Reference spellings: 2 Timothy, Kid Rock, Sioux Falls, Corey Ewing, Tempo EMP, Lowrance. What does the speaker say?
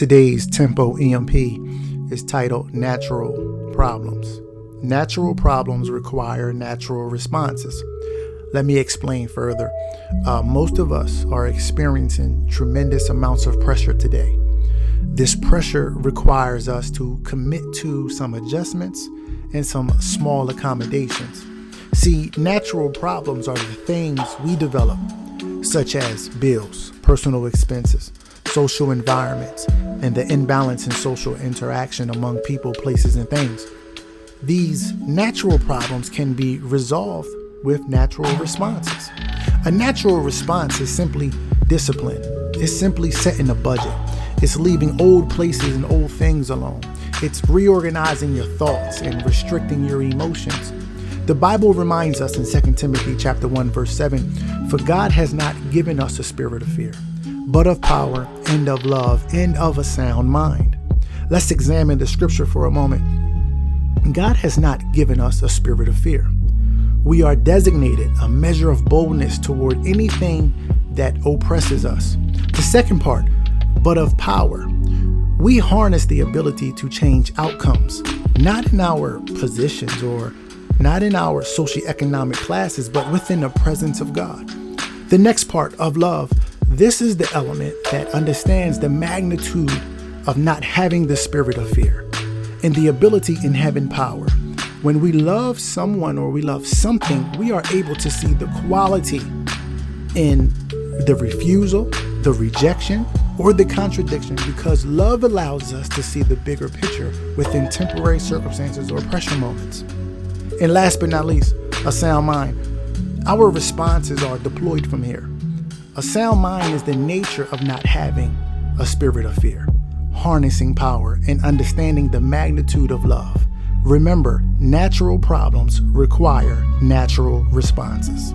Today's Tempo EMP is titled Natural Problems. Natural problems require natural responses. Let me explain further. Most of us are experiencing tremendous amounts of pressure today. This pressure requires us to commit to some adjustments and some small accommodations. See, natural problems are the things we develop, such as bills, personal expenses, social environments, and the imbalance in social interaction among people, places, and things. These natural problems can be resolved with natural responses. A natural response is simply discipline. It's simply setting a budget. It's leaving old places and old things alone. It's reorganizing your thoughts and restricting your emotions. The Bible reminds us in 2 Timothy chapter 1, verse 7, "For God has not given us a spirit of fear, but of power and of love and of a sound mind." Let's examine the scripture for a moment. God has not given us a spirit of fear. We are designated a measure of boldness toward anything that oppresses us. The second part, but of power. We harness the ability to change outcomes, not in our positions or not in our socioeconomic classes, but within the presence of God. The next part, of love. This is the element that understands the magnitude of not having the spirit of fear and the ability in having power. When we love someone or we love something, we are able to see the quality in the refusal, the rejection, or the contradiction, because love allows us to see the bigger picture within temporary circumstances or pressure moments. And last but not least, a sound mind. Our responses are deployed from here. A sound mind is the nature of not having a spirit of fear, harnessing power, and understanding the magnitude of love. Remember, natural problems require natural responses.